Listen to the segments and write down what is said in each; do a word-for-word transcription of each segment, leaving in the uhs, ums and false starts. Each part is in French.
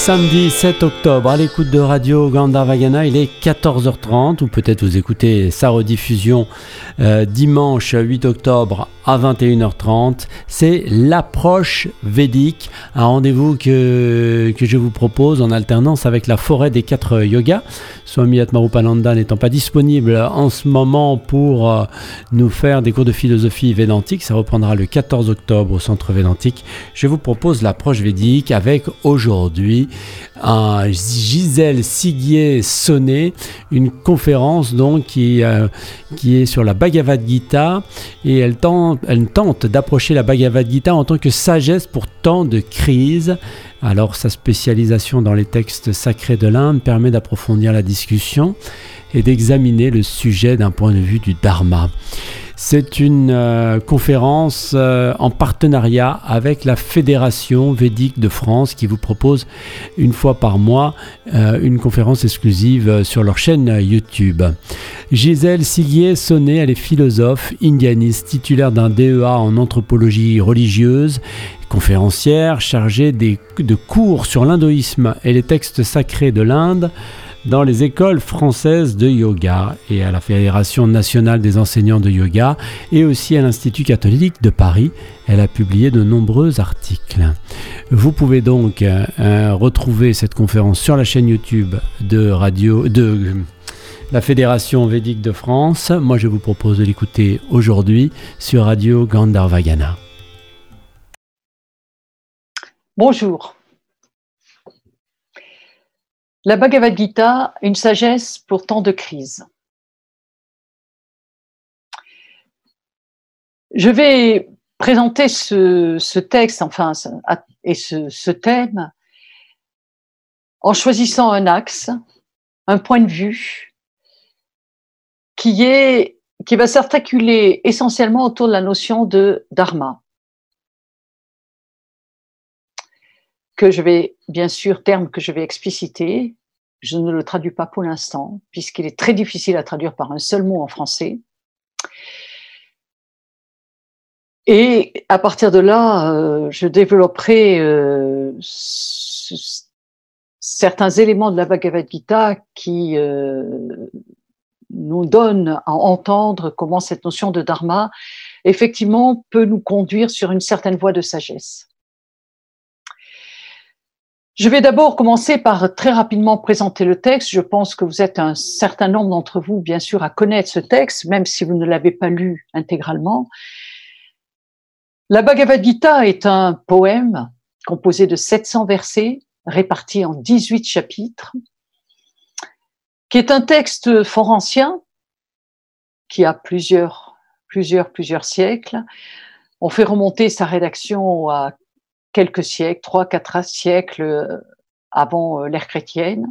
Samedi sept octobre, à l'écoute de Radio Gandharvagana, il est quatorze heures trente, ou peut-être vous écoutez sa rediffusion euh, dimanche huit octobre à vingt et une heures trente. C'est l'approche védique, un rendez-vous que, que je vous propose en alternance avec la forêt des quatre yogas. Swami Atmarupananda n'étant pas disponible en ce moment pour euh, nous faire des cours de philosophie védantique, ça reprendra le quatorze octobre au centre védantique. Je vous propose l'approche védique avec aujourd'hui un Gisèle Siguier-Sauné, une conférence donc qui, euh, qui est sur la Bhagavad Gita, et elle tente, elle tente d'approcher la Bhagavad Gita en tant que sagesse pour tant de crises. Alors sa spécialisation dans les textes sacrés de l'Inde permet d'approfondir la discussion et d'examiner le sujet d'un point de vue du Dharma. C'est une euh, conférence euh, en partenariat avec la Fédération Védique de France qui vous propose une fois par mois euh, une conférence exclusive sur leur chaîne YouTube. Gisèle Siguier-Sauné, elle est philosophe, indianiste, titulaire d'un D E A en anthropologie religieuse, conférencière chargée des, de cours sur l'hindouisme et les textes sacrés de l'Inde dans les écoles françaises de yoga et à la Fédération nationale des enseignants de yoga et aussi à l'Institut catholique de Paris. Elle a publié de nombreux articles. Vous pouvez donc euh, retrouver cette conférence sur la chaîne YouTube de Radio de euh, la Fédération Védique de France. Moi, je vous propose de l'écouter aujourd'hui sur Radio Gandharvagana. Bonjour. La Bhagavad Gita, une sagesse pour tant de crises. Je vais présenter ce, ce texte enfin, et ce, ce thème en choisissant un axe, un point de vue qui, est, qui va s'articuler essentiellement autour de la notion de dharma, que je vais, bien sûr, terme que je vais expliciter. Je ne le traduis pas pour l'instant, puisqu'il est très difficile à traduire par un seul mot en français. Et à partir de là, euh, je développerai euh, ce, certains éléments de la Bhagavad Gita qui euh, nous donnent à entendre comment cette notion de dharma, effectivement, peut nous conduire sur une certaine voie de sagesse. Je vais d'abord commencer par très rapidement présenter le texte. Je pense que vous êtes un certain nombre d'entre vous, bien sûr, à connaître ce texte, même si vous ne l'avez pas lu intégralement. La Bhagavad Gita est un poème composé de sept cents versets répartis en dix-huit chapitres, qui est un texte fort ancien, qui a plusieurs, plusieurs, plusieurs siècles. On fait remonter sa rédaction à quelques siècles, trois, quatre siècles avant l'ère chrétienne.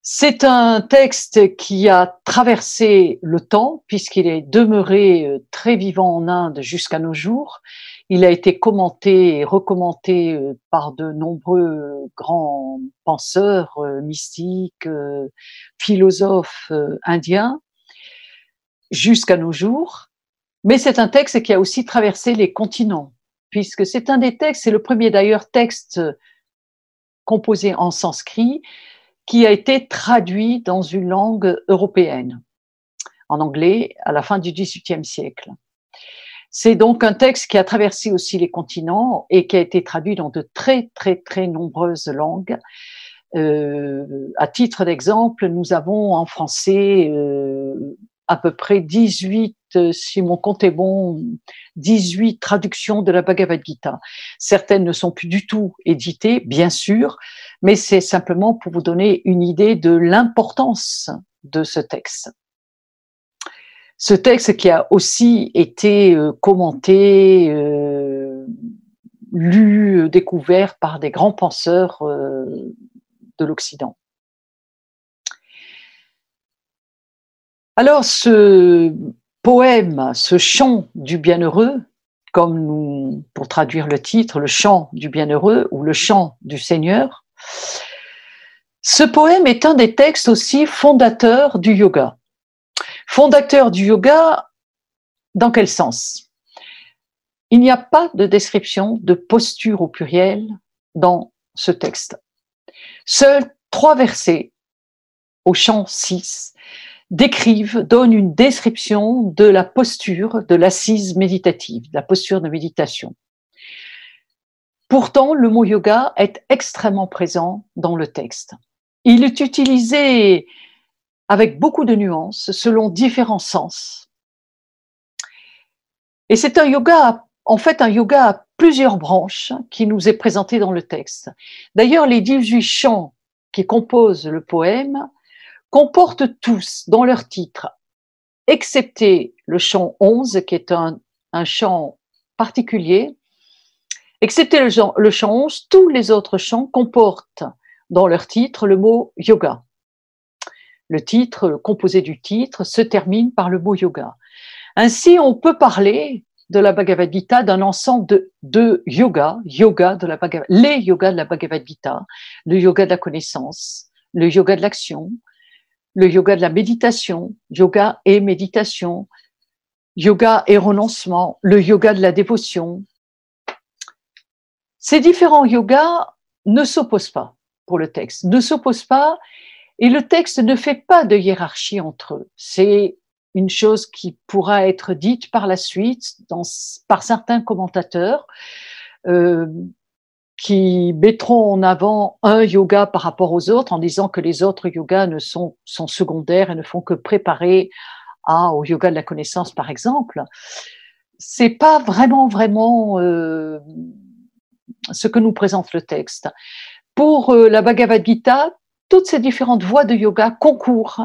C'est un texte qui a traversé le temps, puisqu'il est demeuré très vivant en Inde jusqu'à nos jours. Il a été commenté et recommenté par de nombreux grands penseurs mystiques, philosophes indiens, jusqu'à nos jours. Mais c'est un texte qui a aussi traversé les continents, puisque c'est un des textes, c'est le premier d'ailleurs texte composé en sanskrit qui a été traduit dans une langue européenne, en anglais, à la fin du dix-huitième siècle. C'est donc un texte qui a traversé aussi les continents et qui a été traduit dans de très, très, très nombreuses langues. Euh, à titre d'exemple, nous avons en français euh, à peu près dix-huit, si mon compte est bon, dix-huit traductions de la Bhagavad Gita. Certaines ne sont plus du tout éditées, bien sûr, mais c'est simplement pour vous donner une idée de l'importance de ce texte. Ce texte qui a aussi été commenté, euh, lu, découvert par des grands penseurs euh, de l'Occident. Alors, ce poème, ce chant du bienheureux, comme nous, pour traduire le titre, le chant du bienheureux ou le chant du Seigneur, ce poème est un des textes aussi fondateurs du yoga. Fondateur du yoga, dans quel sens? Il n'y a pas de description de posture au pluriel dans ce texte. Seuls trois versets au chant six décrivent, donnent une description de la posture de l'assise méditative, de la posture de méditation. Pourtant, le mot yoga est extrêmement présent dans le texte. Il est utilisé avec beaucoup de nuances, selon différents sens. Et c'est un yoga, en fait un yoga à plusieurs branches qui nous est présenté dans le texte. D'ailleurs, les dix-huit chants qui composent le poème comportent tous dans leur titre, excepté le chant onze, qui est un, un chant particulier, excepté le, le chant onze, tous les autres chants comportent dans leur titre le mot « yoga ». Le titre, le composé du titre, se termine par le mot yoga. Ainsi, on peut parler de la Bhagavad Gita d'un ensemble de, de yoga, yoga de la Bhagavad, les yogas de la Bhagavad Gita, le yoga de la connaissance, le yoga de l'action, le yoga de la méditation, yoga et méditation, yoga et renoncement, le yoga de la dévotion. Ces différents yogas ne s'opposent pas pour le texte, ne s'opposent pas. Et le texte ne fait pas de hiérarchie entre eux. C'est une chose qui pourra être dite par la suite dans, par certains commentateurs euh, qui mettront en avant un yoga par rapport aux autres en disant que les autres yogas ne sont, sont secondaires et ne font que préparer à, au yoga de la connaissance, par exemple. C'est pas vraiment, vraiment euh, ce que nous présente le texte. Pour euh, la Bhagavad Gita, toutes ces différentes voies de yoga concourent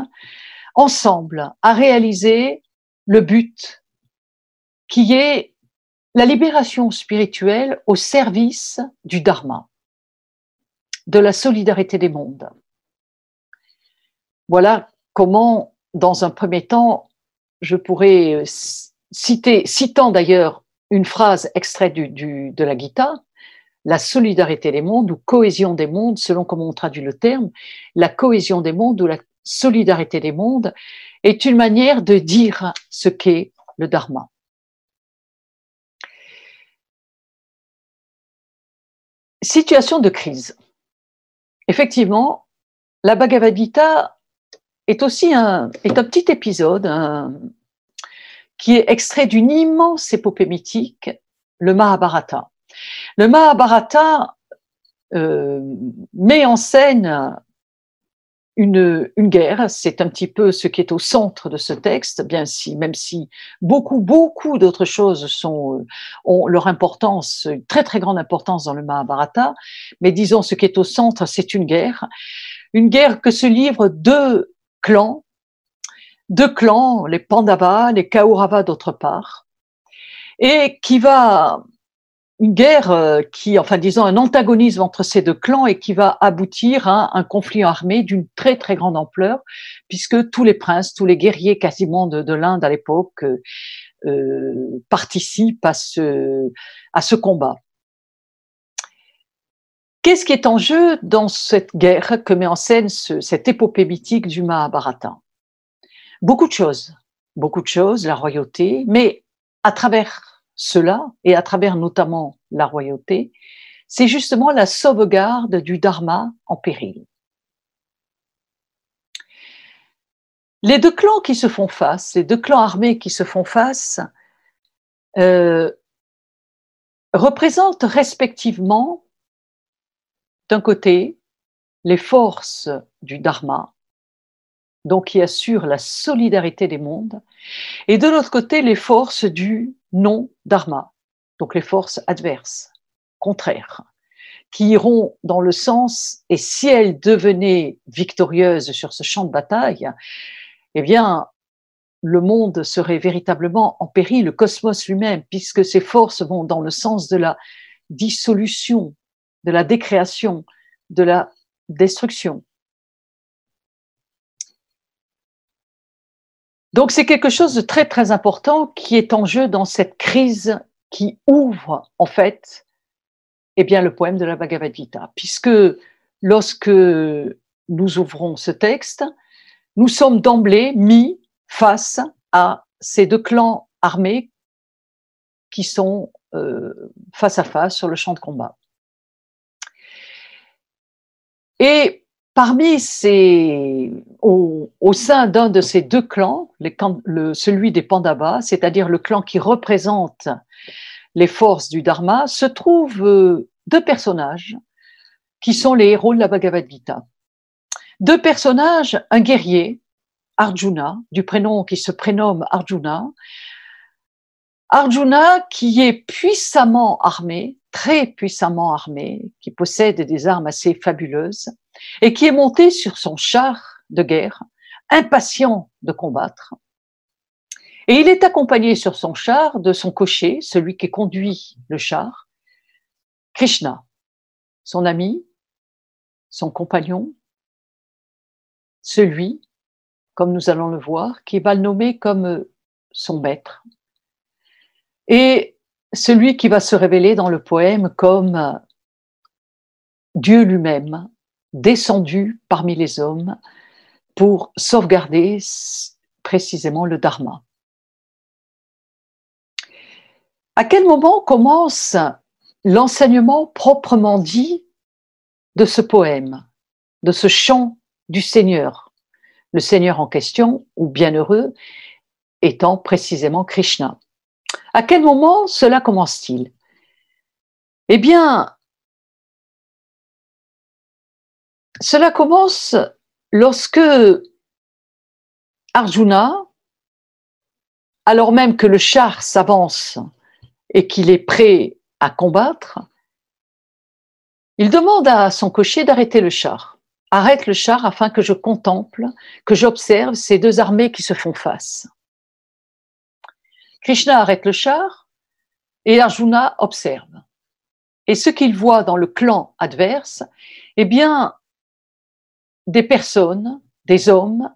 ensemble à réaliser le but qui est la libération spirituelle au service du Dharma, de la solidarité des mondes. Voilà comment, dans un premier temps, je pourrais citer, citant d'ailleurs une phrase extraite du, du, de la Gita, la solidarité des mondes ou cohésion des mondes, selon comment on traduit le terme, la cohésion des mondes ou la solidarité des mondes est une manière de dire ce qu'est le Dharma. Situation de crise. Effectivement, la Bhagavad Gita est aussi un, est un petit épisode un, qui est extrait d'une immense épopée mythique, le Mahabharata. Le Mahabharata euh, met en scène une, une guerre, c'est un petit peu ce qui est au centre de ce texte, bien si, même si beaucoup, beaucoup d'autres choses sont, ont leur importance, une très très grande importance dans le Mahabharata, mais disons ce qui est au centre, c'est une guerre, une guerre que se livrent deux clans, deux clans, les Pandavas, les Kauravas d'autre part, et qui va... Une guerre qui, enfin disons, un antagonisme entre ces deux clans et qui va aboutir à un conflit armé d'une très très grande ampleur, puisque tous les princes, tous les guerriers quasiment de, de l'Inde à l'époque euh, participent à ce, à ce combat. Qu'est-ce qui est en jeu dans cette guerre que met en scène ce, cette épopée mythique du Mahabharata? Beaucoup de choses, beaucoup de choses, la royauté, mais à travers cela, et à travers notamment la royauté, c'est justement la sauvegarde du Dharma en péril. Les deux clans qui se font face, les deux clans armés qui se font face, euh, représentent respectivement, d'un côté, les forces du Dharma, donc qui assurent la solidarité des mondes, et de l'autre côté, les forces du non-dharma, donc les forces adverses, contraires, qui iront dans le sens, et si elles devenaient victorieuses sur ce champ de bataille, eh bien, le monde serait véritablement en péril, le cosmos lui-même, puisque ces forces vont dans le sens de la dissolution, de la décréation, de la destruction. Donc c'est quelque chose de très très important qui est en jeu dans cette crise qui ouvre en fait eh bien, le poème de la Bhagavad Gita, puisque lorsque nous ouvrons ce texte, nous sommes d'emblée mis face à ces deux clans armés qui sont euh, face à face sur le champ de combat. Et parmi ces, au, au sein d'un de ces deux clans, les, le, celui des Pandavas, c'est-à-dire le clan qui représente les forces du Dharma, se trouvent deux personnages qui sont les héros de la Bhagavad Gita. Deux personnages, un guerrier, Arjuna, du prénom qui se prénomme Arjuna, Arjuna qui est puissamment armé, très puissamment armé, qui possède des armes assez fabuleuses et qui est monté sur son char de guerre, impatient de combattre. Et il est accompagné sur son char de son cocher, celui qui conduit le char, Krishna, son ami, son compagnon, celui, comme nous allons le voir, qui va le nommer comme son maître. Et celui qui va se révéler dans le poème comme Dieu lui-même, descendu parmi les hommes pour sauvegarder précisément le Dharma. À quel moment commence l'enseignement proprement dit de ce poème, de ce chant du Seigneur, le Seigneur en question, ou bienheureux, étant précisément Krishna? À quel moment cela commence-t-il? Eh bien, cela commence lorsque Arjuna, alors même que le char s'avance et qu'il est prêt à combattre, il demande à son cocher d'arrêter le char. « Arrête le char afin que je contemple, que j'observe ces deux armées qui se font face. » Krishna arrête le char et Arjuna observe. Et ce qu'il voit dans le clan adverse, eh bien, des personnes, des hommes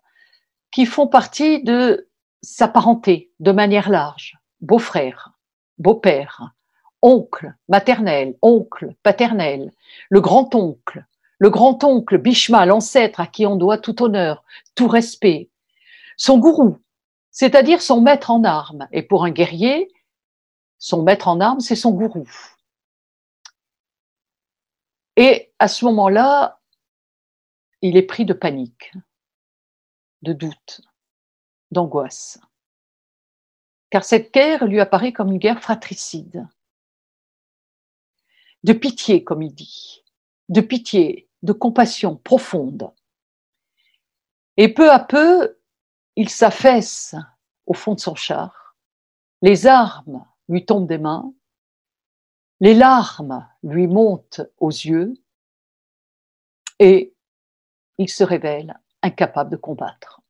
qui font partie de sa parenté de manière large, beau-frère, beau-père, oncle maternel, oncle paternel, le grand-oncle, le grand-oncle Bhishma, l'ancêtre à qui on doit tout honneur, tout respect, son gourou, c'est-à-dire son maître en armes. Et pour un guerrier, son maître en armes, c'est son gourou. Et à ce moment-là, il est pris de panique, de doute, d'angoisse. Car cette guerre lui apparaît comme une guerre fratricide. De pitié, comme il dit. De pitié, de compassion profonde. Et peu à peu, il s'affaisse au fond de son char, les armes lui tombent des mains, les larmes lui montent aux yeux et il se révèle incapable de combattre.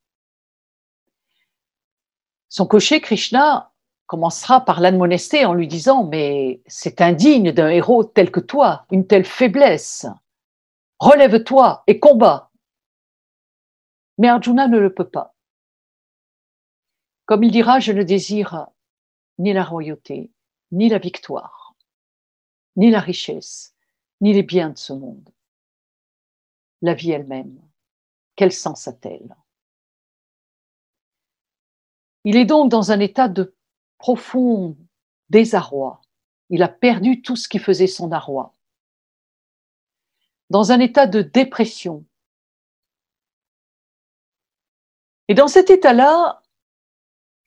Son cocher Krishna commencera par l'admonester en lui disant « Mais c'est indigne d'un héros tel que toi, une telle faiblesse, relève-toi et combat !» Mais Arjuna ne le peut pas. Comme il dira, je ne désire ni la royauté, ni la victoire, ni la richesse, ni les biens de ce monde. La vie elle-même, quel sens a-t-elle? Il est donc dans un état de profond désarroi. Il a perdu tout ce qui faisait son arroi. Dans un état de dépression. Et dans cet état-là,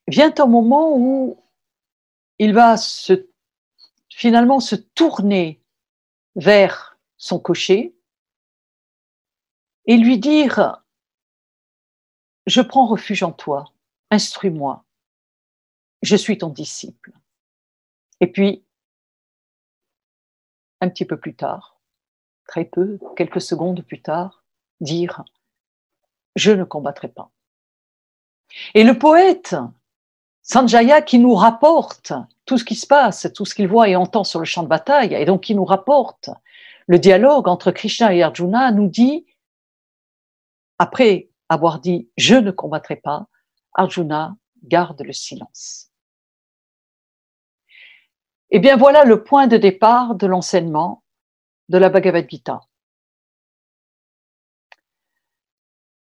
vient un moment où il va se, finalement se tourner vers son cocher et lui dire « Je prends refuge en toi, instruis-moi, je suis ton disciple. » Et puis, un petit peu plus tard, très peu, quelques secondes plus tard, dire « Je ne combattrai pas. » Et le poète Sanjaya qui nous rapporte tout ce qui se passe, tout ce qu'il voit et entend sur le champ de bataille, et donc qui nous rapporte le dialogue entre Krishna et Arjuna, nous dit, après avoir dit « je ne combattrai pas », Arjuna garde le silence. Et bien voilà le point de départ de l'enseignement de la Bhagavad Gita.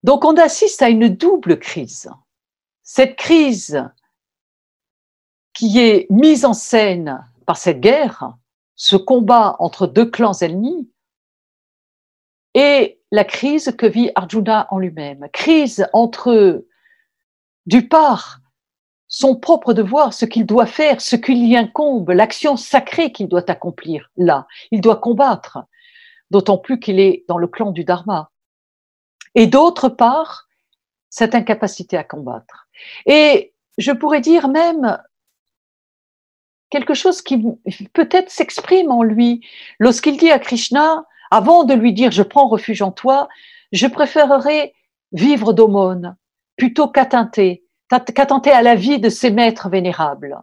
Donc on assiste à une double crise. Cette crise qui est mise en scène par cette guerre, ce combat entre deux clans ennemis, et la crise que vit Arjuna en lui-même. Crise entre, du part, son propre devoir, ce qu'il doit faire, ce qui lui incombe, l'action sacrée qu'il doit accomplir là. Il doit combattre, d'autant plus qu'il est dans le clan du Dharma. Et d'autre part, cette incapacité à combattre. Et je pourrais dire même quelque chose qui peut-être s'exprime en lui. Lorsqu'il dit à Krishna, avant de lui dire « je prends refuge en toi », je préférerais vivre d'aumône plutôt qu'attenter, qu'attenter à la vie de ses maîtres vénérables.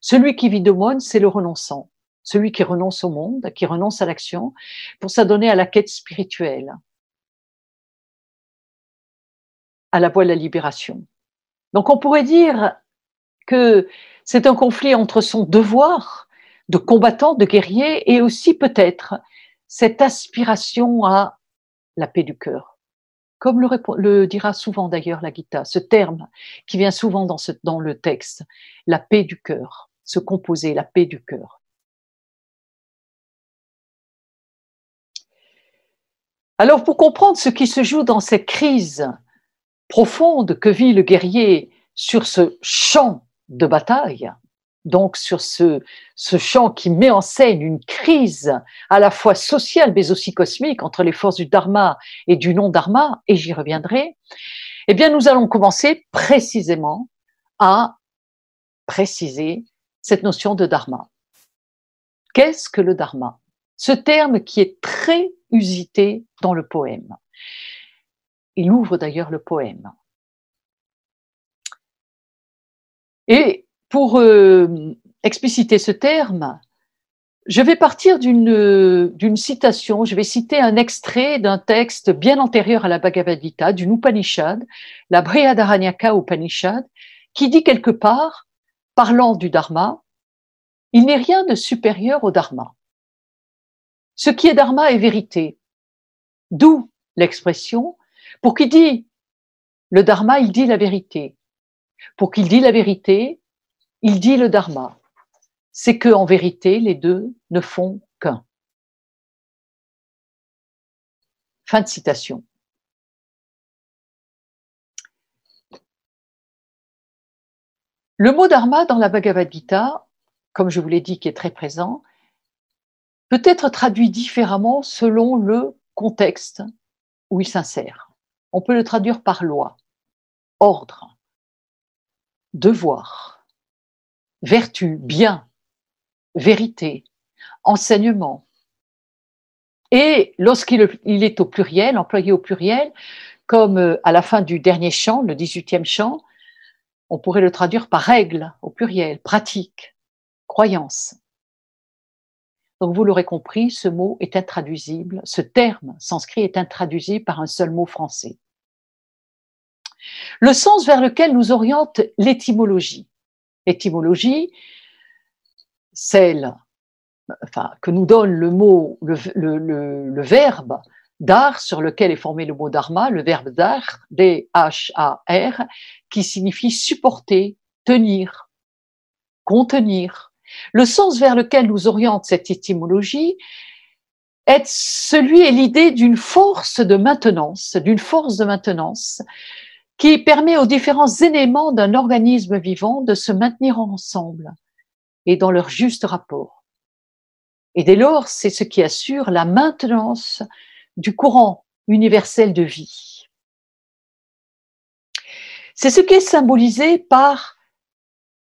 Celui qui vit d'aumône, c'est le renonçant, celui qui renonce au monde, qui renonce à l'action pour s'adonner à la quête spirituelle, à la voie de la libération. Donc on pourrait dire que c'est un conflit entre son devoir de combattant, de guerrier, et aussi peut-être cette aspiration à la paix du cœur. Comme le, le dira souvent d'ailleurs la Gita, ce terme qui vient souvent dans, ce, dans le texte, la paix du cœur, se composer, la paix du cœur. Alors pour comprendre ce qui se joue dans cette crise profonde que vit le guerrier sur ce champ de bataille, donc sur ce, ce champ qui met en scène une crise à la fois sociale mais aussi cosmique entre les forces du dharma et du non-dharma, et j'y reviendrai, eh bien nous allons commencer précisément à préciser cette notion de dharma. Qu'est-ce que le dharma? Ce terme qui est très usité dans le poème. Il ouvre d'ailleurs le poème. Et pour euh, expliciter ce terme, je vais partir d'une, d'une citation, je vais citer un extrait d'un texte bien antérieur à la Bhagavad Gita, d'une Upanishad, la Brihadaranyaka Upanishad, qui dit quelque part, parlant du Dharma, « Il n'est rien de supérieur au Dharma. Ce qui est Dharma est vérité. » D'où l'expression. Pour qui dit le Dharma, il dit la vérité. Pour qu'il dit la vérité, il dit le Dharma. C'est que, en vérité, les deux ne font qu'un. Fin de citation. Le mot Dharma dans la Bhagavad Gita, comme je vous l'ai dit, qui est très présent, peut être traduit différemment selon le contexte où il s'insère. On peut le traduire par loi, ordre, devoir, vertu, bien, vérité, enseignement. Et lorsqu'il est au pluriel, employé au pluriel, comme à la fin du dernier chant, le dix-huitième chant, on pourrait le traduire par règle au pluriel, pratique, croyance. Donc vous l'aurez compris, ce mot est intraduisible, ce terme sanskrit est intraduisible par un seul mot français. Le sens vers lequel nous oriente l'étymologie. L'étymologie, celle enfin, que nous donne le mot, le, le, le, le verbe dar, sur lequel est formé le mot dharma, le verbe dar, D H A R, qui signifie supporter, tenir, contenir. Le sens vers lequel nous oriente cette étymologie est celui et l'idée d'une force de maintenance, d'une force de maintenance qui permet aux différents éléments d'un organisme vivant de se maintenir ensemble et dans leur juste rapport. Et dès lors, c'est ce qui assure la maintenance du courant universel de vie. C'est ce qui est symbolisé par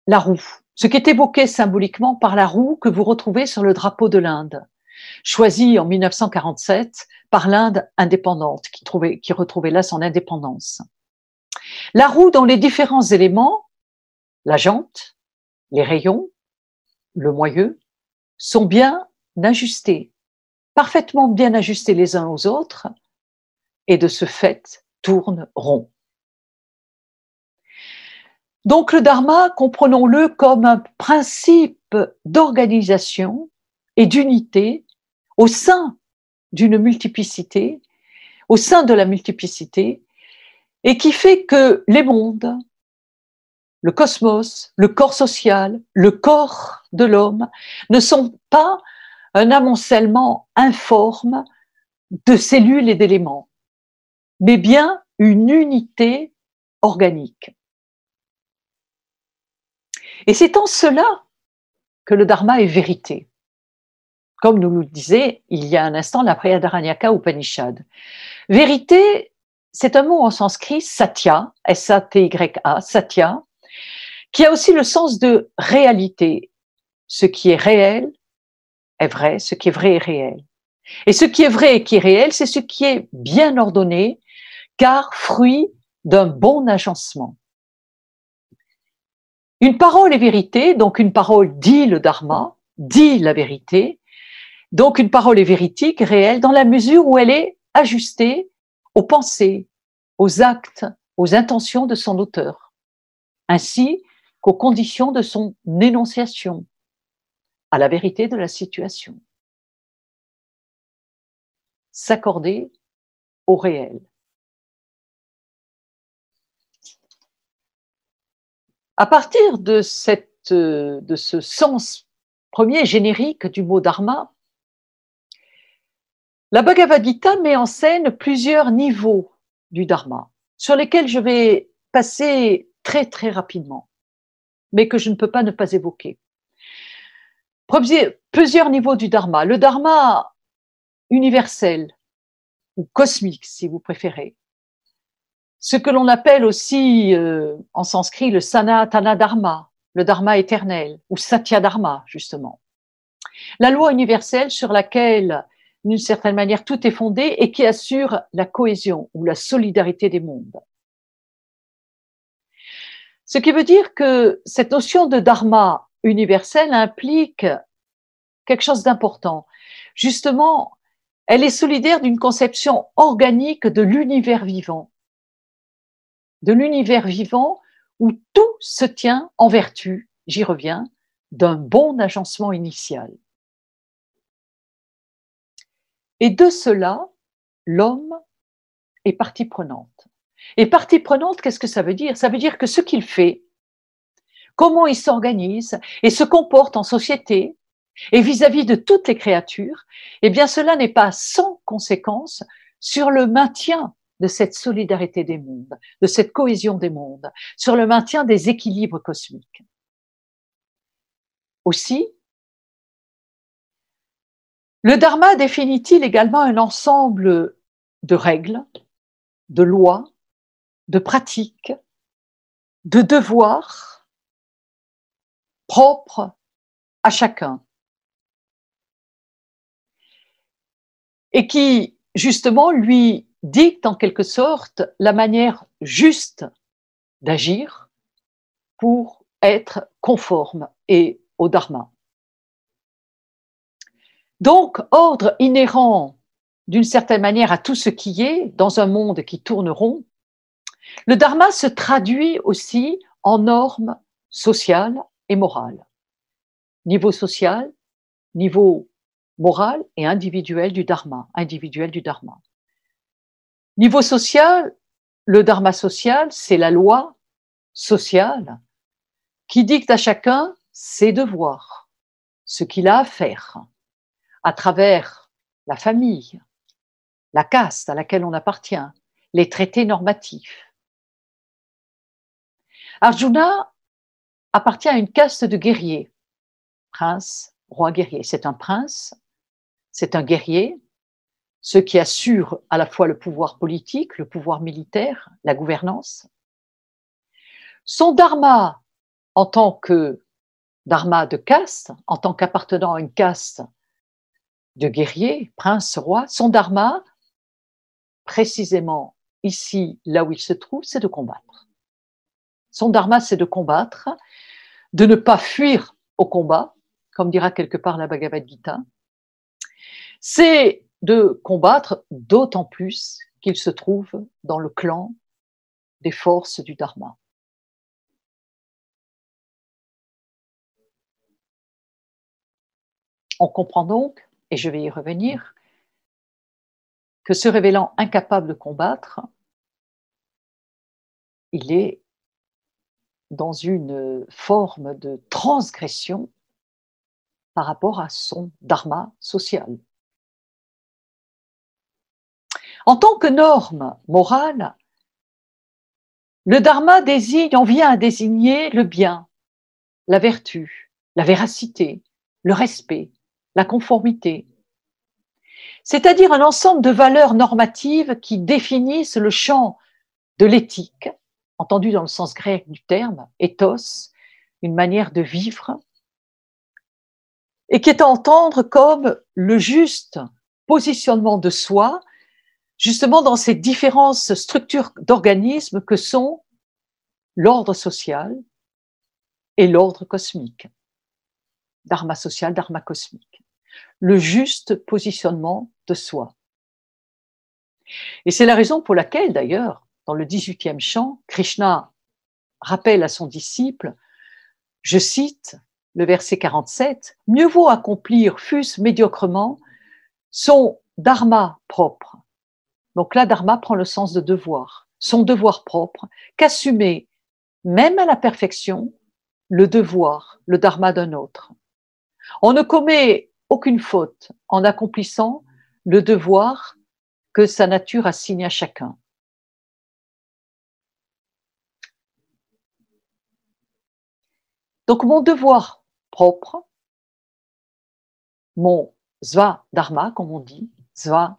la roue. Ce qui est évoqué symboliquement par la roue que vous retrouvez sur le drapeau de l'Inde, choisi en dix-neuf cent quarante-sept par l'Inde indépendante, qui, trouvait, qui retrouvait là son indépendance. La roue dont les différents éléments, la jante, les rayons, le moyeu, sont bien ajustés, parfaitement bien ajustés les uns aux autres, et de ce fait tournent rond. Donc le dharma, comprenons-le comme un principe d'organisation et d'unité au sein d'une multiplicité, au sein de la multiplicité, et qui fait que les mondes, le cosmos, le corps social, le corps de l'homme ne sont pas un amoncellement informe de cellules et d'éléments, mais bien une unité organique. Et c'est en cela que le dharma est vérité. Comme nous le disait il y a un instant la Brihadaranyaka Upanishad. Vérité, c'est un mot en sanskrit, satya, S A T Y A, satya, qui a aussi le sens de réalité. Ce qui est réel est vrai, ce qui est vrai est réel. Et ce qui est vrai et qui est réel, c'est ce qui est bien ordonné, car fruit d'un bon agencement. Une parole est vérité, donc une parole dit le dharma, dit la vérité, donc une parole est véridique, réelle, dans la mesure où elle est ajustée aux pensées, aux actes, aux intentions de son auteur, ainsi qu'aux conditions de son énonciation, à la vérité de la situation. S'accorder au réel. À partir de, cette, de ce sens premier générique du mot dharma, la Bhagavad Gita met en scène plusieurs niveaux du dharma, sur lesquels je vais passer très très rapidement, mais que je ne peux pas ne pas évoquer. Plusieurs niveaux du dharma. Le dharma universel, ou cosmique si vous préférez, ce que l'on appelle aussi euh, en sanskrit le Sanatana Dharma, le Dharma éternel, ou Satya Dharma justement. La loi universelle sur laquelle, d'une certaine manière, tout est fondé et qui assure la cohésion ou la solidarité des mondes. Ce qui veut dire que cette notion de Dharma universel implique quelque chose d'important. Justement, elle est solidaire d'une conception organique de l'univers vivant. de l'univers vivant où tout se tient en vertu, j'y reviens, d'un bon agencement initial. Et de cela, l'homme est partie prenante. Et partie prenante, qu'est-ce que ça veut dire? Ça veut dire que ce qu'il fait, comment il s'organise et se comporte en société et vis-à-vis de toutes les créatures, eh bien cela n'est pas sans conséquence sur le maintien de cette solidarité des mondes, de cette cohésion des mondes, sur le maintien des équilibres cosmiques. Aussi, le dharma définit-il également un ensemble de règles, de lois, de pratiques, de devoirs propres à chacun et qui, justement, lui dicte en quelque sorte la manière juste d'agir pour être conforme et au dharma. Donc, ordre inhérent d'une certaine manière à tout ce qui est dans un monde qui tourne rond, le dharma se traduit aussi en normes sociales et morales. Niveau social, niveau moral et individuel du dharma, individuel du dharma. Niveau social, le dharma social, c'est la loi sociale qui dicte à chacun ses devoirs, ce qu'il a à faire, à travers la famille, la caste à laquelle on appartient, les traités normatifs. Arjuna appartient à une caste de guerriers, prince, roi guerrier. C'est un prince, c'est un guerrier, ce qui assure à la fois le pouvoir politique, le pouvoir militaire, la gouvernance. Son dharma en tant que dharma de caste, en tant qu'appartenant à une caste de guerriers, prince, roi, son dharma, précisément ici, là où il se trouve, c'est de combattre. Son dharma, c'est de combattre, de ne pas fuir au combat, comme dira quelque part la Bhagavad Gita. C'est de combattre, d'autant plus qu'il se trouve dans le clan des forces du dharma. On comprend donc, et je vais y revenir, que se révélant incapable de combattre, il est dans une forme de transgression par rapport à son dharma social. En tant que norme morale, le dharma désigne, on vient à désigner le bien, la vertu, la véracité, le respect, la conformité. C'est-à-dire un ensemble de valeurs normatives qui définissent le champ de l'éthique, entendu dans le sens grec du terme, ethos, une manière de vivre, et qui est à entendre comme le juste positionnement de soi, justement dans ces différentes structures d'organismes que sont l'ordre social et l'ordre cosmique. Dharma social, dharma cosmique. Le juste positionnement de soi. Et c'est la raison pour laquelle, d'ailleurs, dans le dix-huitième chant, Krishna rappelle à son disciple, je cite le verset quarante-sept, « Mieux vaut accomplir, fût-ce médiocrement, son dharma propre. » Donc là, dharma prend le sens de devoir, son devoir propre, qu'assumer, même à la perfection, le devoir, le dharma d'un autre. On ne commet aucune faute en accomplissant le devoir que sa nature assigne à chacun. Donc mon devoir propre, mon sva dharma, comme on dit, sva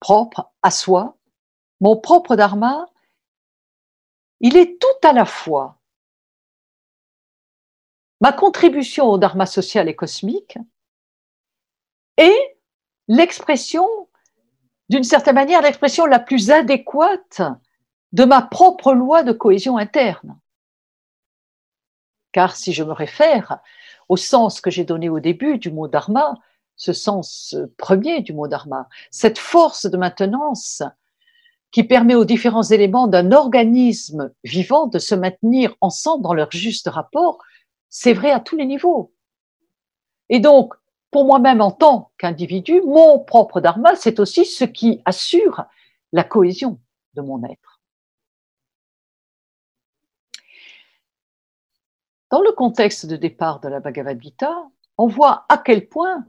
propre à soi, mon propre dharma, il est tout à la fois ma contribution au dharma social et cosmique et l'expression, d'une certaine manière, l'expression la plus adéquate de ma propre loi de cohésion interne. Car si je me réfère au sens que j'ai donné au début du mot dharma, ce sens premier du mot dharma, cette force de maintenance qui permet aux différents éléments d'un organisme vivant de se maintenir ensemble dans leur juste rapport, c'est vrai à tous les niveaux. Et donc, pour moi-même en tant qu'individu, mon propre dharma, c'est aussi ce qui assure la cohésion de mon être. Dans le contexte de départ de la Bhagavad Gita, on voit à quel point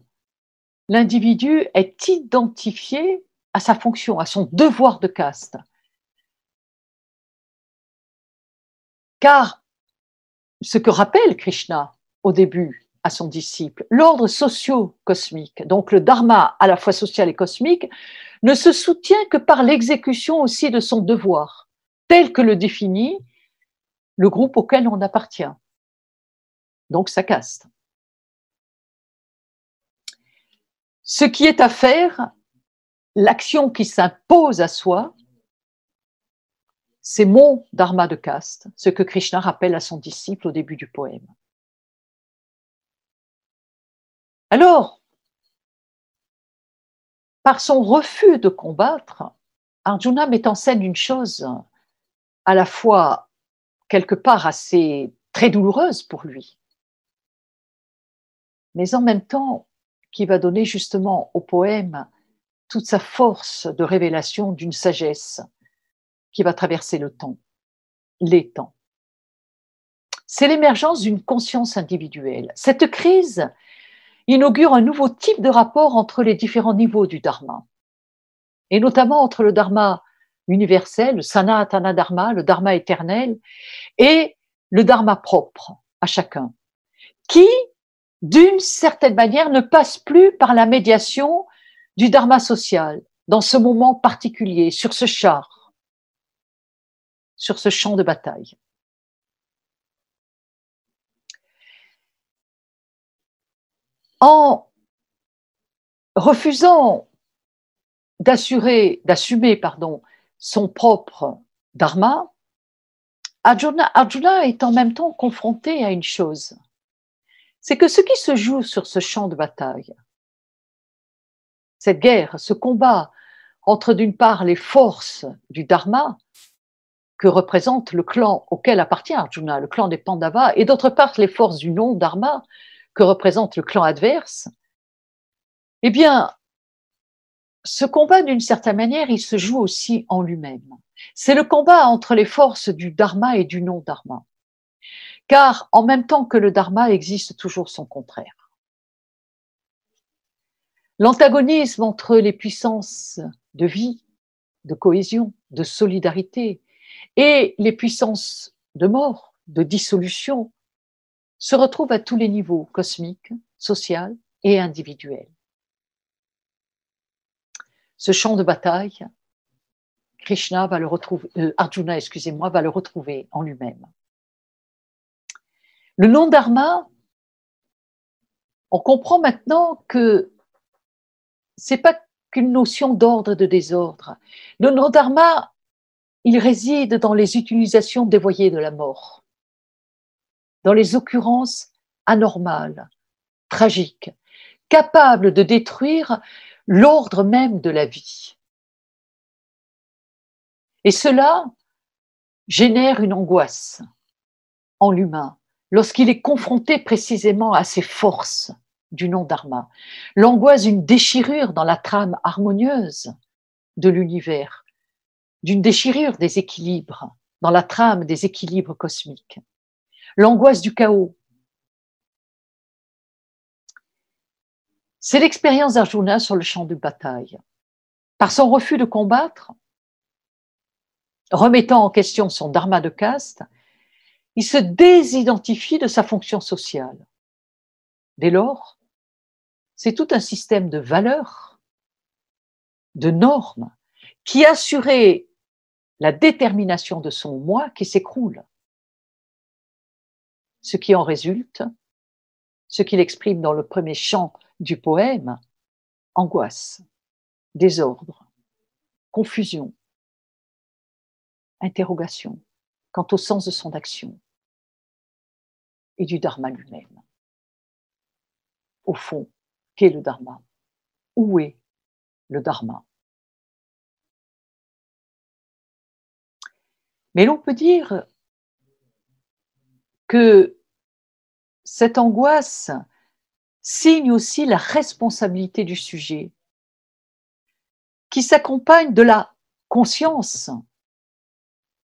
l'individu est identifié à sa fonction, à son devoir de caste. Car ce que rappelle Krishna au début à son disciple, l'ordre socio-cosmique, donc le dharma à la fois social et cosmique, ne se soutient que par l'exécution aussi de son devoir, tel que le définit le groupe auquel on appartient, donc sa caste. Ce qui est à faire, l'action qui s'impose à soi, c'est mon dharma de caste, ce que Krishna rappelle à son disciple au début du poème. Alors, par son refus de combattre, Arjuna met en scène une chose à la fois quelque part assez très douloureuse pour lui, mais en même temps, qui va donner justement au poème toute sa force de révélation d'une sagesse qui va traverser le temps, les temps. C'est l'émergence d'une conscience individuelle. Cette crise inaugure un nouveau type de rapport entre les différents niveaux du dharma, et notamment entre le dharma universel, le Sanatana Dharma, le dharma éternel, et le dharma propre à chacun, qui d'une certaine manière, ne passe plus par la médiation du dharma social, dans ce moment particulier, sur ce char, sur ce champ de bataille. En refusant d'assurer, d'assumer pardon, son propre dharma, Arjuna, Arjuna est en même temps confronté à une chose. C'est que ce qui se joue sur ce champ de bataille, cette guerre, ce combat entre d'une part les forces du dharma que représente le clan auquel appartient Arjuna, le clan des Pandavas, et d'autre part les forces du non-dharma que représente le clan adverse, eh bien, ce combat d'une certaine manière, il se joue aussi en lui-même. C'est le combat entre les forces du dharma et du non-dharma. Car en même temps que le dharma existe toujours son contraire. L'antagonisme entre les puissances de vie de cohésion, de solidarité. Et les puissances de mort, de dissolution, se retrouvent à tous les niveaux, cosmique, social et individuel. Ce champ de bataille, Krishna va le retrouver, euh, Arjuna, excusez-moi, va le retrouver en lui-même. Le nom Dharma, on comprend maintenant que ce n'est pas qu'une notion d'ordre et de désordre. Le nom Dharma, il réside dans les utilisations dévoyées de la mort, dans les occurrences anormales, tragiques, capables de détruire l'ordre même de la vie. Et cela génère une angoisse en l'humain lorsqu'il est confronté précisément à ces forces du non-dharma. L'angoisse d'une déchirure dans la trame harmonieuse de l'univers, d'une déchirure des équilibres, dans la trame des équilibres cosmiques. L'angoisse du chaos. C'est l'expérience d'Arjuna sur le champ de bataille. Par son refus de combattre, remettant en question son dharma de caste, il se désidentifie de sa fonction sociale. Dès lors, c'est tout un système de valeurs, de normes, qui assurait la détermination de son moi qui s'écroule. Ce qui en résulte, ce qu'il exprime dans le premier chant du poème, angoisse, désordre, confusion, interrogation quant au sens de son action et du dharma lui-même. Au fond, qu'est le dharma? Où est le dharma? Mais l'on peut dire que cette angoisse signe aussi la responsabilité du sujet, qui s'accompagne de la conscience.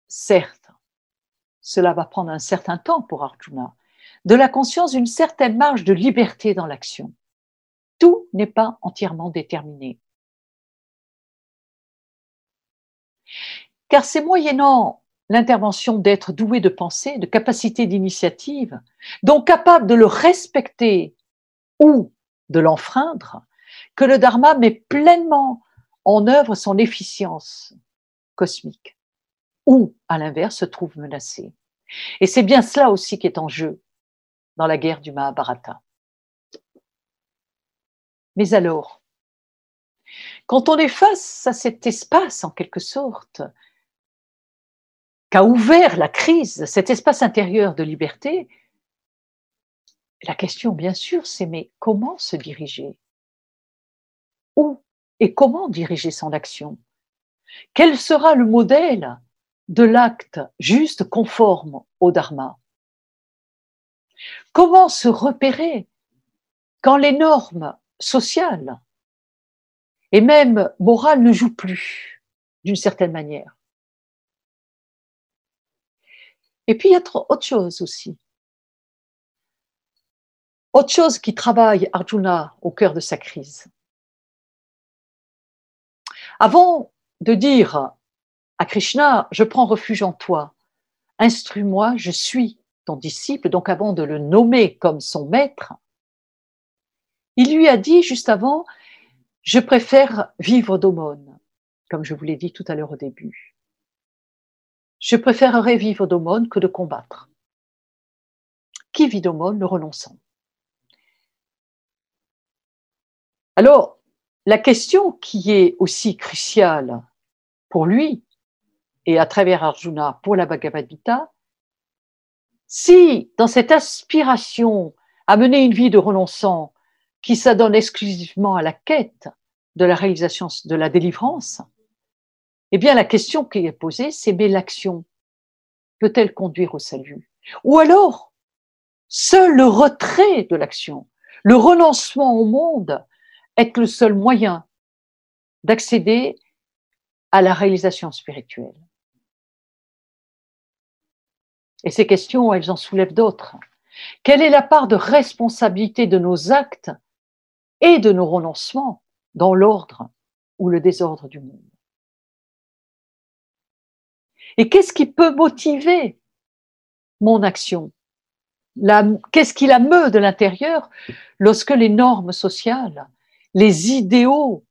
Certes, cela va prendre un certain temps pour Arjuna, de la conscience d'une certaine marge de liberté dans l'action. Tout n'est pas entièrement déterminé. Car c'est moyennant l'intervention d'êtres doués de pensée, de capacité d'initiative, donc capables de le respecter ou de l'enfreindre, que le dharma met pleinement en œuvre son efficience cosmique, ou à l'inverse se trouve menacé. Et c'est bien cela aussi qui est en jeu dans la guerre du Mahabharata. Mais alors, quand on est face à cet espace en quelque sorte, qu'a ouvert la crise, cet espace intérieur de liberté, la question, bien sûr, c'est mais comment se diriger? Où et comment diriger son action? Quel sera le modèle de l'acte juste conforme au dharma? Comment se repérer quand les normes sociales et même morales ne jouent plus, d'une certaine manière? Et puis, il y a autre chose aussi. Autre chose qui travaille Arjuna au cœur de sa crise. Avant de dire à Krishna, je prends refuge en toi, instruis-moi, je suis ton disciple, donc avant de le nommer comme son maître, il lui a dit juste avant, je préfère vivre d'aumône, comme je vous l'ai dit tout à l'heure au début. Je préférerais vivre d'aumône que de combattre. Qui vit d'aumône le renonçant? Alors, la question qui est aussi cruciale pour lui, et à travers Arjuna pour la Bhagavad Gita, si dans cette aspiration à mener une vie de renonçant qui s'adonne exclusivement à la quête de la réalisation de la délivrance, eh bien, la question qui est posée, c'est mais l'action peut-elle conduire au salut? Ou alors, seul le retrait de l'action, le renoncement au monde est le seul moyen d'accéder à la réalisation spirituelle. Et ces questions, elles en soulèvent d'autres. Quelle est la part de responsabilité de nos actes et de nos renoncements dans l'ordre ou le désordre du monde? Et qu'est-ce qui peut motiver mon action? Qu'est-ce qui la meut de l'intérieur lorsque les normes sociales, les idéaux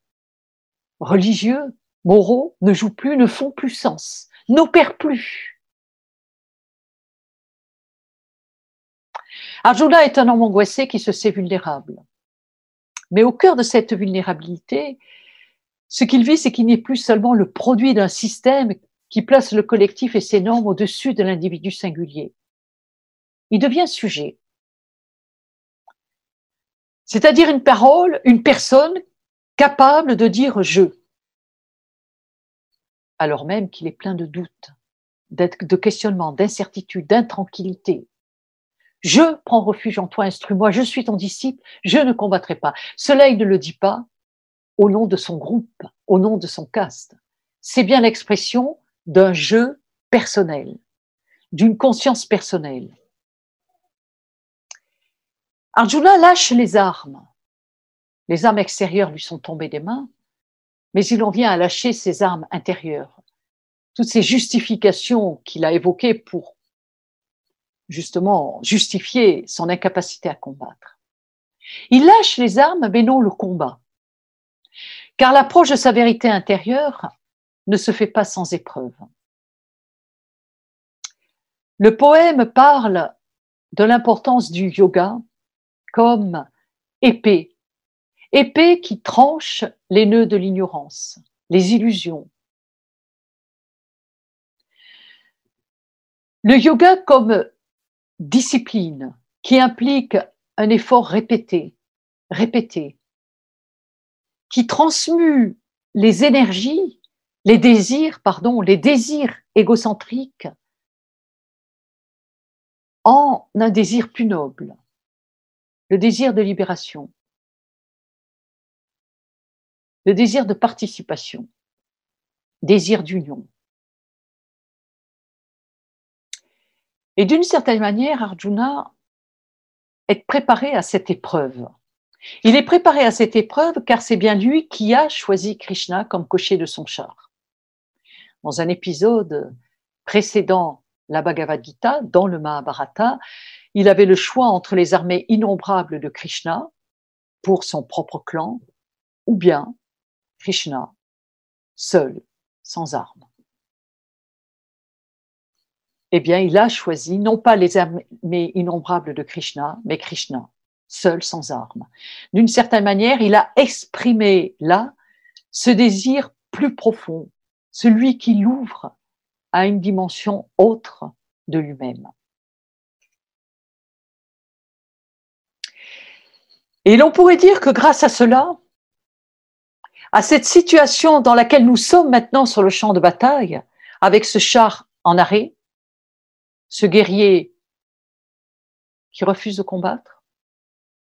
religieux, moraux, ne jouent plus, ne font plus sens, n'opèrent plus? Arjuna est un homme angoissé qui se sait vulnérable. Mais au cœur de cette vulnérabilité, ce qu'il vit, c'est qu'il n'est plus seulement le produit d'un système qui place le collectif et ses normes au-dessus de l'individu singulier. Il devient sujet. C'est-à-dire une parole, une personne capable de dire « je », alors même qu'il est plein de doutes, de questionnements, d'incertitudes, d'intranquillité. Je prends refuge en toi, instruis-moi, je suis ton disciple, je ne combattrai pas. Cela, il ne le dit pas au nom de son groupe, au nom de son caste. C'est bien l'expression d'un je personnel, d'une conscience personnelle. Arjuna lâche les armes. Les armes extérieures lui sont tombées des mains, mais il en vient à lâcher ses armes intérieures. Toutes ces justifications qu'il a évoquées pour justement justifier son incapacité à combattre. Il lâche les armes, mais non le combat, car l'approche de sa vérité intérieure ne se fait pas sans épreuve. Le poème parle de l'importance du yoga comme épée, épée qui tranche les nœuds de l'ignorance, les illusions. Le yoga comme discipline qui implique un effort répété, répété, qui transmue les énergies, les désirs, pardon, les désirs égocentriques en un désir plus noble, le désir de libération, le désir de participation, désir d'union. Et d'une certaine manière, Arjuna est préparé à cette épreuve. Il est préparé à cette épreuve car c'est bien lui qui a choisi Krishna comme cocher de son char. Dans un épisode précédant la Bhagavad Gita, dans le Mahabharata, il avait le choix entre les armées innombrables de Krishna pour son propre clan ou bien Krishna, seul, sans armes. Eh bien, il a choisi non pas les armées innombrables de Krishna, mais Krishna, seul, sans armes. D'une certaine manière, il a exprimé là ce désir plus profond, celui qui l'ouvre à une dimension autre de lui-même. Et l'on pourrait dire que grâce à cela, à cette situation dans laquelle nous sommes maintenant sur le champ de bataille, avec ce char en arrêt, ce guerrier qui refuse de combattre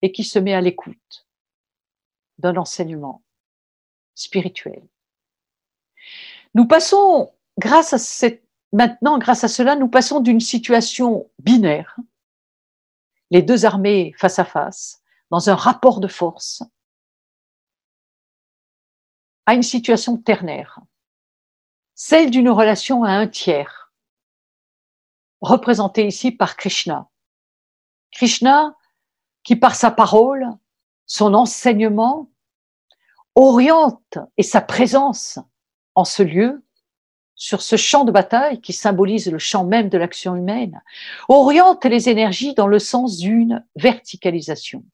et qui se met à l'écoute d'un enseignement spirituel. Nous passons, grâce à cette, maintenant, grâce à cela, nous passons d'une situation binaire, les deux armées face à face, dans un rapport de force, à une situation ternaire, celle d'une relation à un tiers, représenté ici par Krishna. Krishna qui, par sa parole, son enseignement, oriente et sa présence en ce lieu, sur ce champ de bataille qui symbolise le champ même de l'action humaine, oriente les énergies dans le sens d'une verticalisation.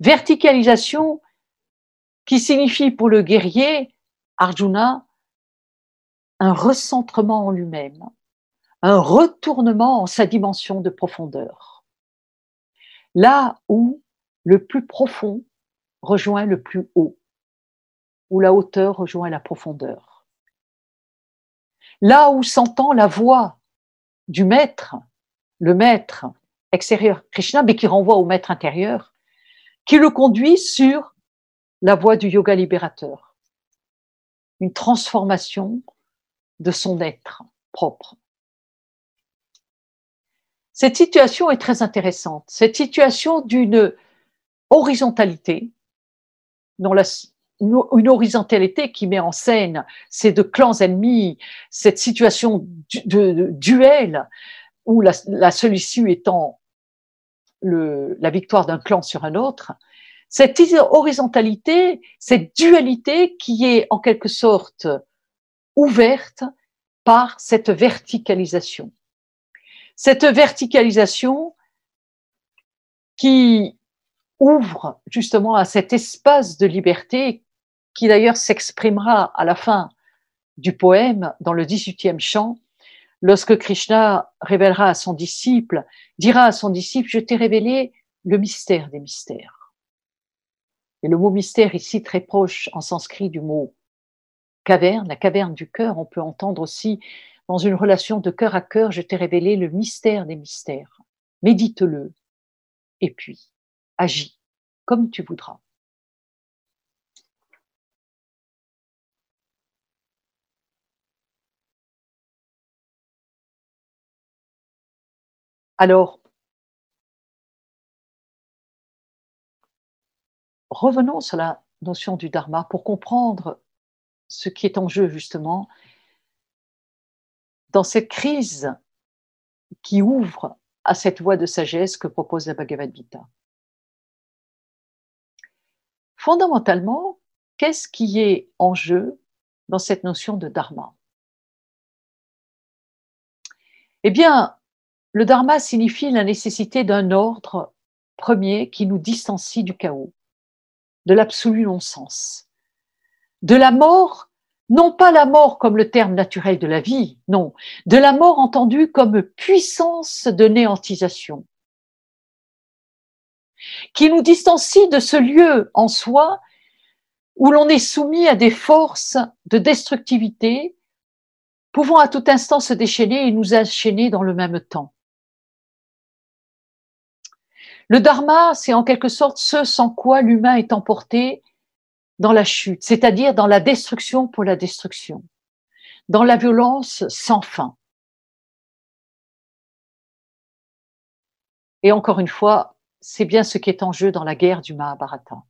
Verticalisation qui signifie pour le guerrier, Arjuna, un recentrement en lui-même, un retournement en sa dimension de profondeur, là où le plus profond rejoint le plus haut, où la hauteur rejoint la profondeur, là où s'entend la voix du maître, le maître extérieur Krishna, mais qui renvoie au maître intérieur, qui le conduit sur la voie du yoga libérateur, une transformation de son être propre. Cette situation est très intéressante, cette situation d'une horizontalité dont la une horizontalité qui met en scène ces deux clans ennemis, cette situation du, de, de duel où la, la seule issue étant le, la victoire d'un clan sur un autre, cette horizontalité, cette dualité qui est en quelque sorte ouverte par cette verticalisation. Cette verticalisation qui ouvre justement à cet espace de liberté qui d'ailleurs s'exprimera à la fin du poème, dans le dix-huitième chant, lorsque Krishna révélera à son disciple, dira à son disciple « Je t'ai révélé le mystère des mystères ». Et le mot « mystère » ici très proche en sanskrit du mot « caverne », la caverne du cœur, on peut entendre aussi dans une relation de cœur à cœur « Je t'ai révélé le mystère des mystères ». Médite-le et puis agis comme tu voudras. Alors, revenons sur la notion du dharma pour comprendre ce qui est en jeu justement dans cette crise qui ouvre à cette voie de sagesse que propose la Bhagavad Gita. Fondamentalement, qu'est-ce qui est en jeu dans cette notion de dharma ? Eh bien, le dharma signifie la nécessité d'un ordre premier qui nous distancie du chaos, de l'absolu non-sens, de la mort, non pas la mort comme le terme naturel de la vie, non, de la mort entendue comme puissance de néantisation, qui nous distancie de ce lieu en soi où l'on est soumis à des forces de destructivité pouvant à tout instant se déchaîner et nous enchaîner dans le même temps. Le dharma, c'est en quelque sorte ce sans quoi l'humain est emporté dans la chute, c'est-à-dire dans la destruction pour la destruction, dans la violence sans fin. Et encore une fois, c'est bien ce qui est en jeu dans la guerre du Mahabharata.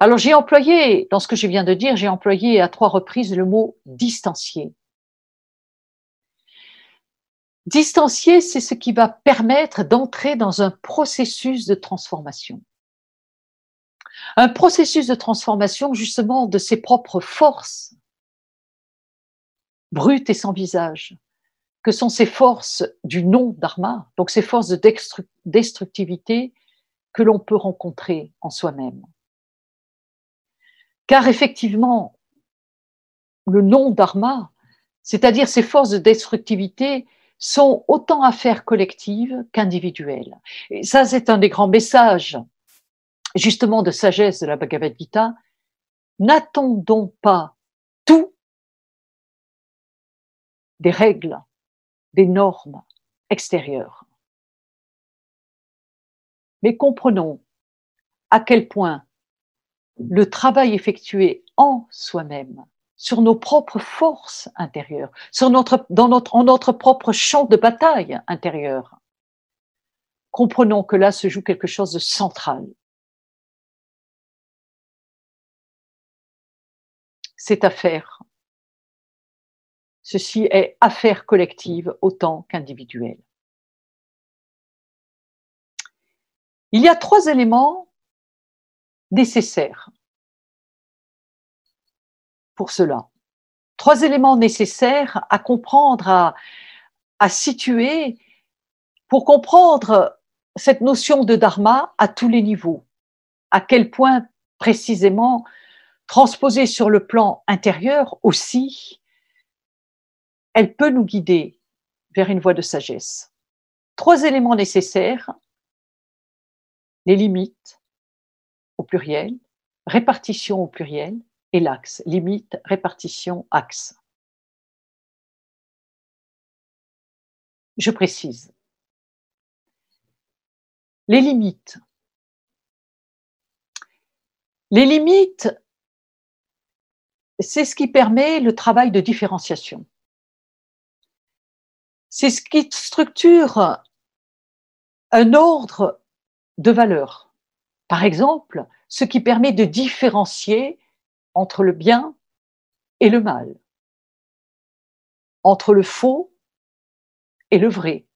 Alors j'ai employé, dans ce que je viens de dire, j'ai employé à trois reprises le mot « distancier ». Distancier, c'est ce qui va permettre d'entrer dans un processus de transformation. Un processus de transformation, justement, de ses propres forces, brutes et sans visage, que sont ces forces du non-dharma, donc ces forces de destructivité que l'on peut rencontrer en soi-même. Car effectivement, le non-dharma, c'est-à-dire ces forces de destructivité, sont autant affaires collectives qu'individuelles. Et ça, c'est un des grands messages, justement, de sagesse de la Bhagavad Gita. N'attendons pas tout des règles, des normes extérieures. Mais comprenons à quel point le travail effectué en soi-même, sur nos propres forces intérieures, sur notre, dans notre, en notre propre champ de bataille intérieur. Comprenons que là se joue quelque chose de central. C'est affaire. Ceci est affaire collective autant qu'individuelle. Il y a trois éléments nécessaires. Pour cela, trois éléments nécessaires à comprendre, à, à situer, pour comprendre cette notion de dharma à tous les niveaux. À quel point précisément, transposée sur le plan intérieur aussi, elle peut nous guider vers une voie de sagesse. Trois éléments nécessaires, les limites au pluriel, répartition au pluriel, et l'axe, limite, répartition, axe. Je précise. Les limites. Les limites, c'est ce qui permet le travail de différenciation. C'est ce qui structure un ordre de valeurs. Par exemple, ce qui permet de différencier entre le bien et le mal, entre le faux et le vrai,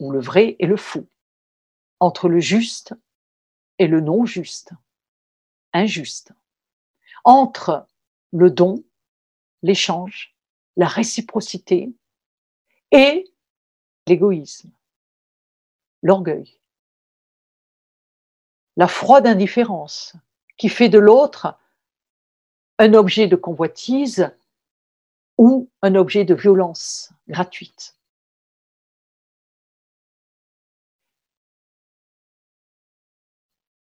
ou le vrai et le faux, entre le juste et le non-juste, injuste, entre le don, l'échange, la réciprocité et l'égoïsme, l'orgueil, la froide indifférence qui fait de l'autre un objet de convoitise ou un objet de violence gratuite.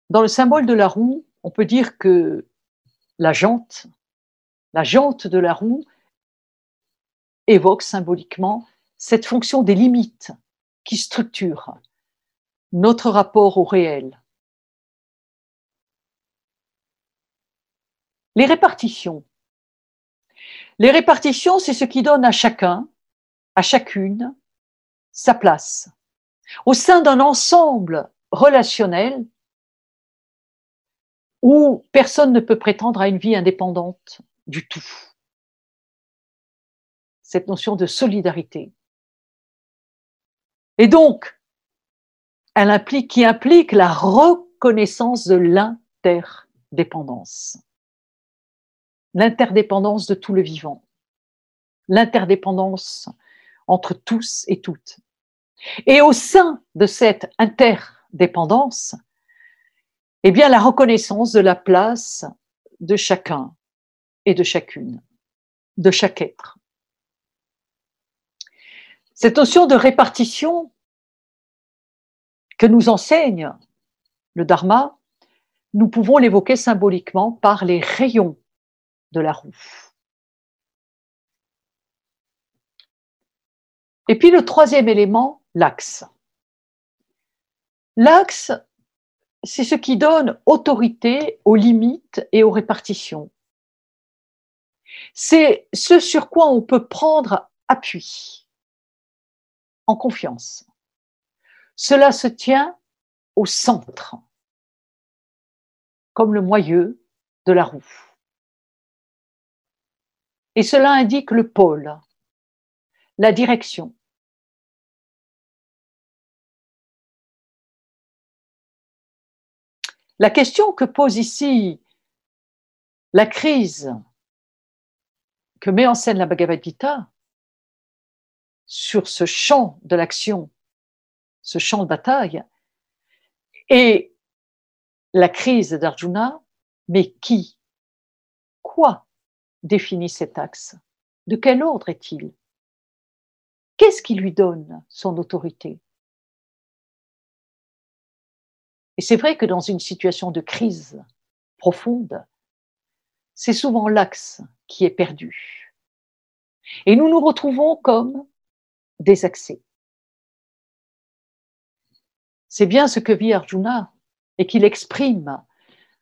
Dans le symbole de la roue, on peut dire que la jante, la jante de la roue évoque symboliquement cette fonction des limites qui structure notre rapport au réel. Les répartitions. Les répartitions, c'est ce qui donne à chacun, à chacune, sa place. Au sein d'un ensemble relationnel où personne ne peut prétendre à une vie indépendante du tout. Cette notion de solidarité. Et donc, elle implique, qui implique la reconnaissance de l'interdépendance. L'interdépendance de tout le vivant, l'interdépendance entre tous et toutes. Et au sein de cette interdépendance, eh bien, la reconnaissance de la place de chacun et de chacune, de chaque être. Cette notion de répartition que nous enseigne le Dharma, nous pouvons l'évoquer symboliquement par les rayons de la roue. Et puis le troisième élément, l'axe. L'axe, c'est ce qui donne autorité aux limites et aux répartitions. C'est ce sur quoi on peut prendre appui, en confiance. Cela se tient au centre, comme le moyeu de la roue. Et cela indique le pôle, la direction. La question que pose ici la crise que met en scène la Bhagavad Gita sur ce champ de l'action, ce champ de bataille, et la crise d'Arjuna, mais qui, quoi définit cet axe? De quel ordre est-il? Qu'est-ce qui lui donne son autorité? Et c'est vrai que dans une situation de crise profonde, c'est souvent l'axe qui est perdu. Et nous nous retrouvons comme désaxés. C'est bien ce que vit Arjuna et qu'il exprime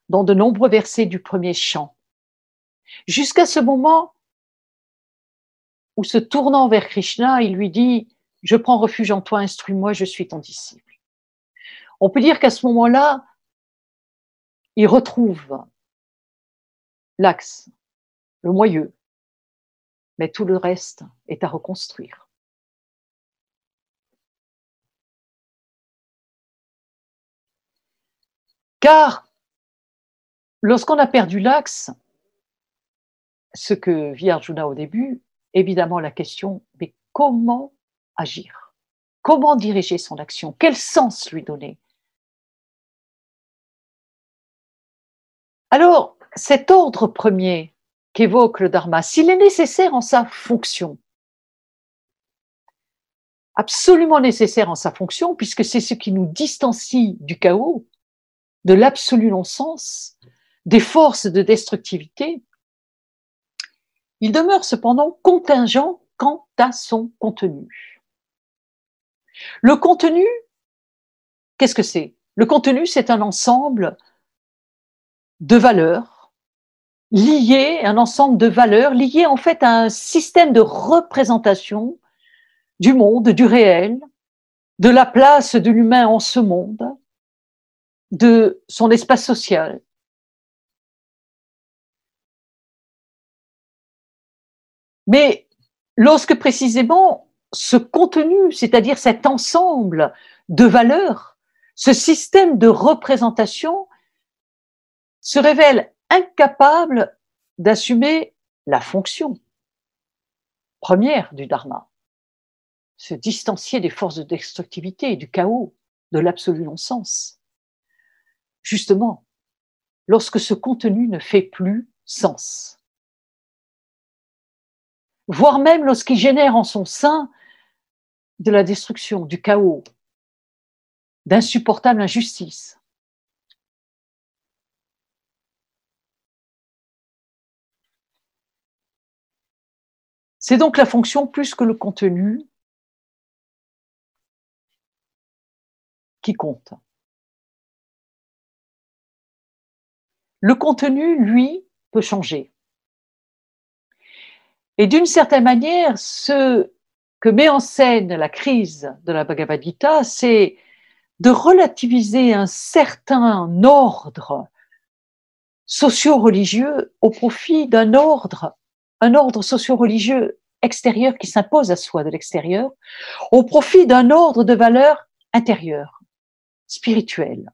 dans de nombreux versets du premier chant. Jusqu'à ce moment où, se tournant vers Krishna, il lui dit « Je prends refuge en toi, instruis-moi, je suis ton disciple ». On peut dire qu'à ce moment-là, il retrouve l'axe, le moyeu, mais tout le reste est à reconstruire. Car lorsqu'on a perdu l'axe, ce que vit Arjuna au début, évidemment la question, mais comment agir? Comment diriger son action? Quel sens lui donner? Alors, cet ordre premier qu'évoque le Dharma, s'il est nécessaire en sa fonction, absolument nécessaire en sa fonction, puisque c'est ce qui nous distancie du chaos, de l'absolu non-sens, des forces de destructivité, il demeure cependant contingent quant à son contenu. Le contenu, qu'est-ce que c'est? Le contenu, c'est un ensemble de valeurs liées, un ensemble de valeurs liées en fait à un système de représentation du monde, du réel, de la place de l'humain en ce monde, de son espace social. Mais lorsque précisément ce contenu, c'est-à-dire cet ensemble de valeurs, ce système de représentation se révèle incapable d'assumer la fonction première du dharma, se distancier des forces de destructivité, du chaos, de l'absolu non-sens. Justement, lorsque ce contenu ne fait plus sens, voire même lorsqu'il génère en son sein de la destruction, du chaos, d'insupportables injustices. C'est donc la fonction plus que le contenu qui compte. Le contenu, lui, peut changer. Et d'une certaine manière, ce que met en scène la crise de la Bhagavad Gita, c'est de relativiser un certain ordre socio-religieux au profit d'un ordre, un ordre socio-religieux extérieur qui s'impose à soi de l'extérieur, au profit d'un ordre de valeurs intérieures, spirituelles.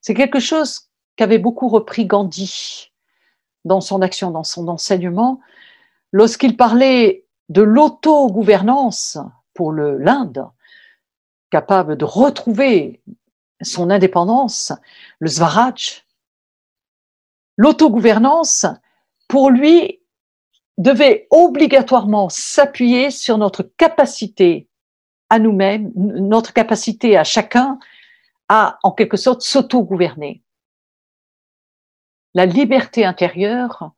C'est quelque chose qu'avait beaucoup repris Gandhi dans son action, dans son enseignement, lorsqu'il parlait de l'auto-gouvernance pour le, l'Inde, capable de retrouver son indépendance, le Swaraj. L'auto-gouvernance, pour lui, devait obligatoirement s'appuyer sur notre capacité à nous-mêmes, notre capacité à chacun à, en quelque sorte, s'auto-gouverner. La liberté intérieure,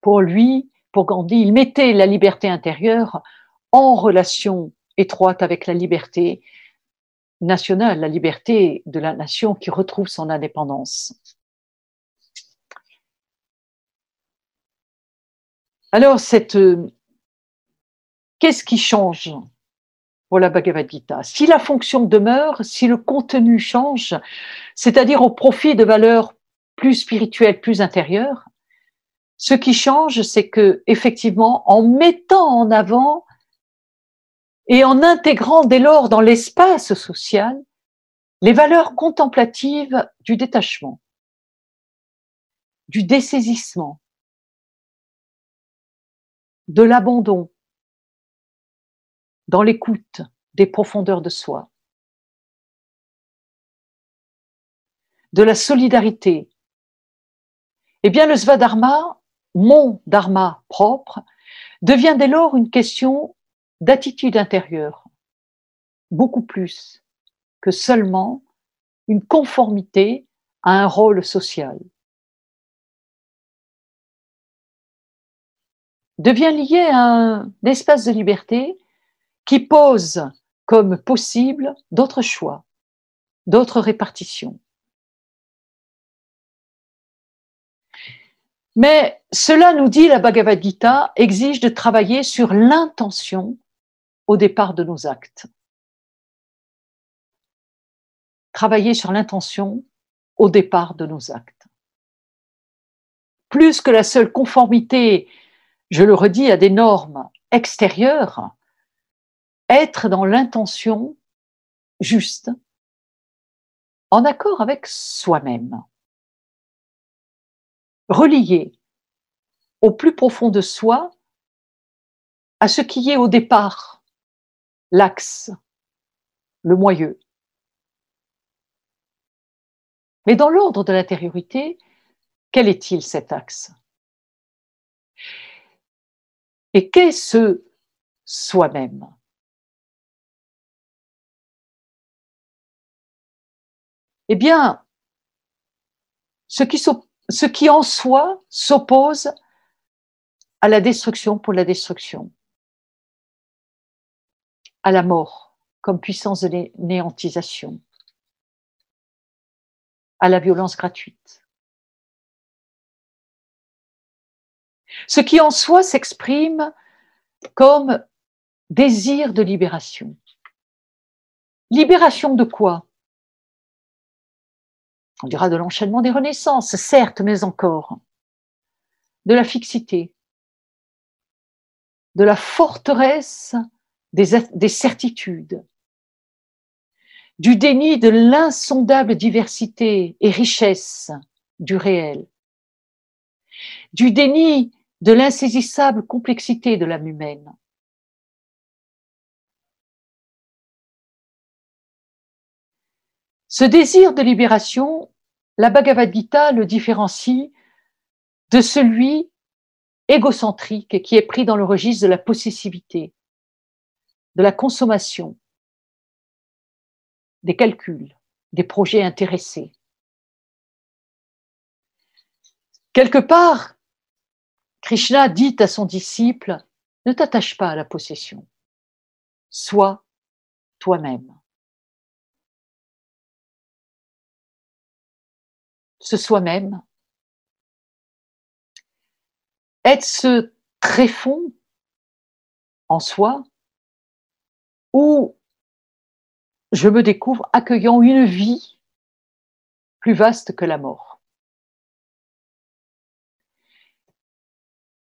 pour lui, pour Gandhi, il mettait la liberté intérieure en relation étroite avec la liberté nationale, la liberté de la nation qui retrouve son indépendance. Alors, cette, euh, qu'est-ce qui change pour la Bhagavad Gita? Si la fonction demeure, si le contenu change, c'est-à-dire au profit de valeurs plus spirituel, plus intérieur, ce qui change, c'est que, effectivement, en mettant en avant et en intégrant dès lors dans l'espace social les valeurs contemplatives du détachement, du dessaisissement, de l'abandon, dans l'écoute des profondeurs de soi, de la solidarité. Eh bien, le svadharma, mon dharma propre, devient dès lors une question d'attitude intérieure, beaucoup plus que seulement une conformité à un rôle social. Devient lié à un espace de liberté qui pose comme possible d'autres choix, d'autres répartitions. Mais cela, nous dit la Bhagavad Gita, exige de travailler sur l'intention au départ de nos actes. Travailler sur l'intention au départ de nos actes. Plus que la seule conformité, je le redis, à des normes extérieures, être dans l'intention juste, en accord avec soi-même. Relié au plus profond de soi à ce qui est au départ l'axe, le moyeu. Mais dans l'ordre de l'intériorité, quel est-il cet axe? Et qu'est ce soi-même? Eh bien, ce qui s'oppose Ce qui en soi s'oppose à la destruction pour la destruction, à la mort comme puissance de néantisation, à la violence gratuite. Ce qui en soi s'exprime comme désir de libération. Libération de quoi? on dira de l'enchaînement des renaissances, certes, mais encore, de la fixité, de la forteresse des, des certitudes, du déni de l'insondable diversité et richesse du réel, du déni de l'insaisissable complexité de l'âme humaine. Ce désir de libération, la Bhagavad Gita le différencie de celui égocentrique qui est pris dans le registre de la possessivité, de la consommation, des calculs, des projets intéressés. Quelque part, Krishna dit à son disciple, ne t'attache pas à la possession, sois toi-même. Ce soi-même, être ce tréfonds en soi où je me découvre accueillant une vie plus vaste que la mort.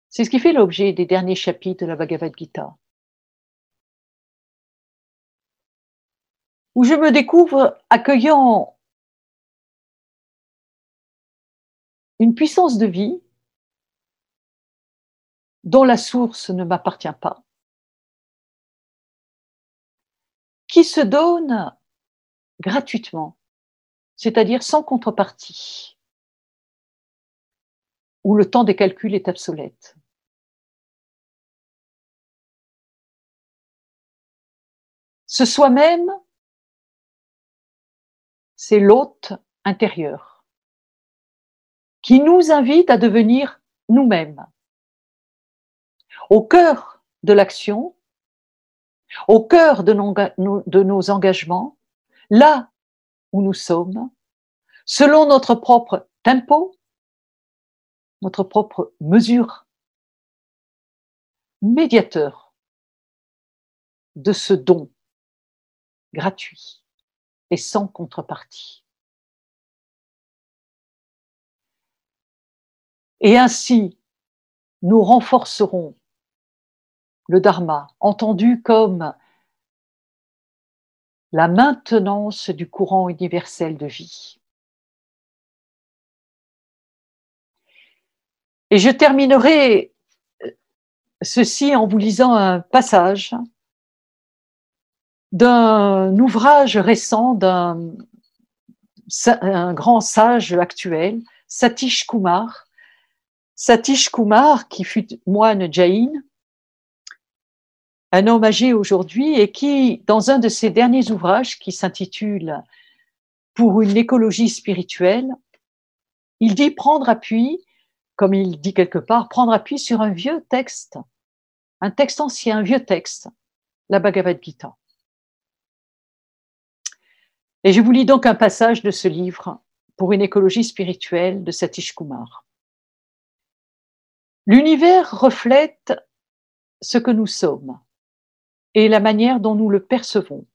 C'est ce qui fait l'objet des derniers chapitres de la Bhagavad Gita, où je me découvre accueillant une puissance de vie dont la source ne m'appartient pas, qui se donne gratuitement, c'est-à-dire sans contrepartie, où le temps des calculs est obsolète. Ce soi-même, c'est l'hôte intérieur, qui nous invite à devenir nous-mêmes, au cœur de l'action, au cœur de nos, de nos engagements, là où nous sommes, selon notre propre tempo, notre propre mesure, médiateur de ce don gratuit et sans contrepartie. Et ainsi, nous renforcerons le dharma, entendu comme la maintenance du courant universel de vie. Et je terminerai ceci en vous lisant un passage d'un ouvrage récent d'un un grand sage actuel, Satish Kumar, Satish Kumar, qui fut moine jaïn, un homme âgé aujourd'hui, et qui, dans un de ses derniers ouvrages qui s'intitule « Pour une écologie spirituelle », il dit prendre appui, comme il dit quelque part, prendre appui sur un vieux texte, un texte ancien, un vieux texte, la Bhagavad Gita. Et je vous lis donc un passage de ce livre « Pour une écologie spirituelle » de Satish Kumar. L'univers reflète ce que nous sommes et la manière dont nous le percevons.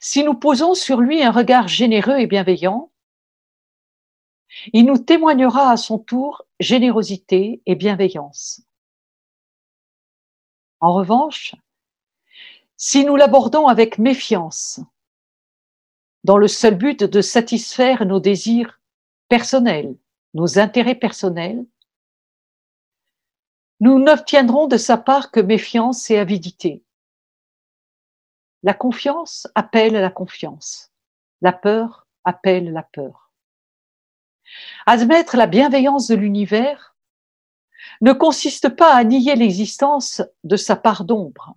Si nous posons sur lui un regard généreux et bienveillant, il nous témoignera à son tour générosité et bienveillance. En revanche, si nous l'abordons avec méfiance, dans le seul but de satisfaire nos désirs personnels, nos intérêts personnels, nous n'obtiendrons de sa part que méfiance et avidité. La confiance appelle la confiance, la peur appelle la peur. Admettre la bienveillance de l'univers ne consiste pas à nier l'existence de sa part d'ombre,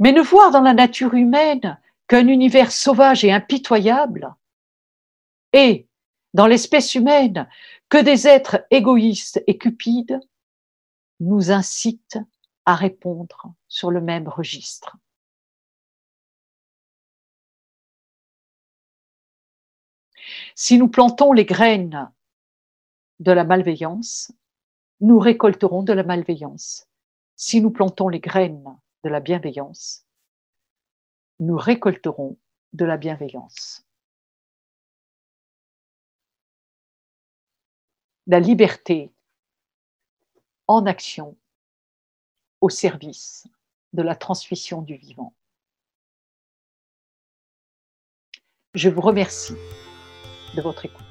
mais ne voir dans la nature humaine qu'un univers sauvage et impitoyable, et, dans l'espèce humaine, que des êtres égoïstes et cupides nous incitent à répondre sur le même registre. Si nous plantons les graines de la malveillance, nous récolterons de la malveillance. Si nous plantons les graines de la bienveillance, nous récolterons de la bienveillance. La liberté en action au service de la transmission du vivant. Je vous remercie de votre écoute.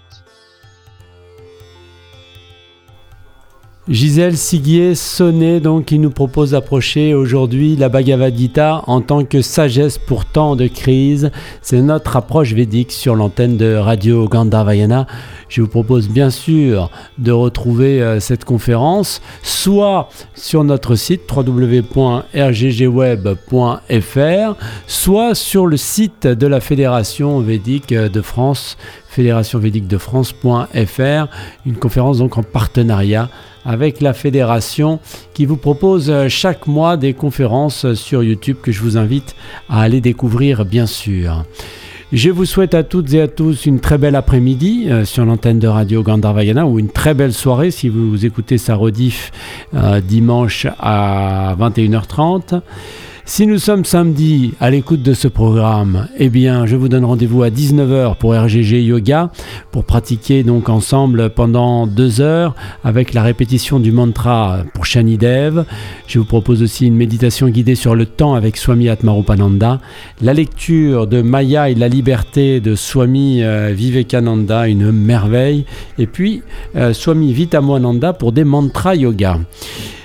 Gisèle Siguier-Sauné, donc, qui nous propose d'approcher aujourd'hui la Bhagavad Gita en tant que sagesse pour temps de crise. C'est notre approche védique sur l'antenne de Radio Gandharvagana. Je vous propose bien sûr de retrouver euh, cette conférence soit sur notre site double vé double vé double vé point r g g web point f r, soit sur le site de la Fédération Védique de France, fédération védique de france point f r, une conférence donc en partenariat avec la Fédération qui vous propose chaque mois des conférences sur YouTube que je vous invite à aller découvrir bien sûr. Je vous souhaite à toutes et à tous une très belle après-midi euh, sur l'antenne de Radio Gandharvagana, ou une très belle soirée si vous, vous écoutez sa rediff euh, dimanche à vingt et une heures trente. Si nous sommes samedi à l'écoute de ce programme, eh bien, je vous donne rendez-vous à dix-neuf heures pour R G G Yoga, pour pratiquer donc ensemble pendant deux heures avec la répétition du mantra pour Shanidev. Je vous propose aussi une méditation guidée sur le temps avec Swami Atmarupananda, la lecture de Maya et la liberté de Swami Vivekananda, une merveille, et puis euh, Swami Vitamohananda pour des mantras yoga.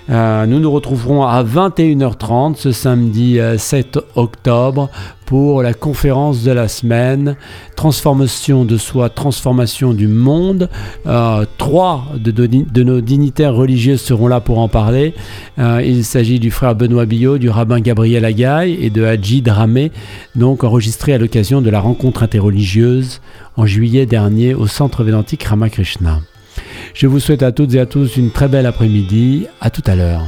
Euh, nous nous retrouverons à vingt et une heures trente ce samedi sept octobre pour la conférence de la semaine « Transformation de soi, transformation du monde euh, ». Trois de, de, de nos dignitaires religieux seront là pour en parler. Euh, il s'agit du frère Benoît Billot, du rabbin Gabriel Agaï et de Hadji Dramé, donc enregistrés à l'occasion de la rencontre interreligieuse en juillet dernier au centre védantique Ramakrishna. Je vous souhaite à toutes et à tous une très belle après-midi. À tout à l'heure.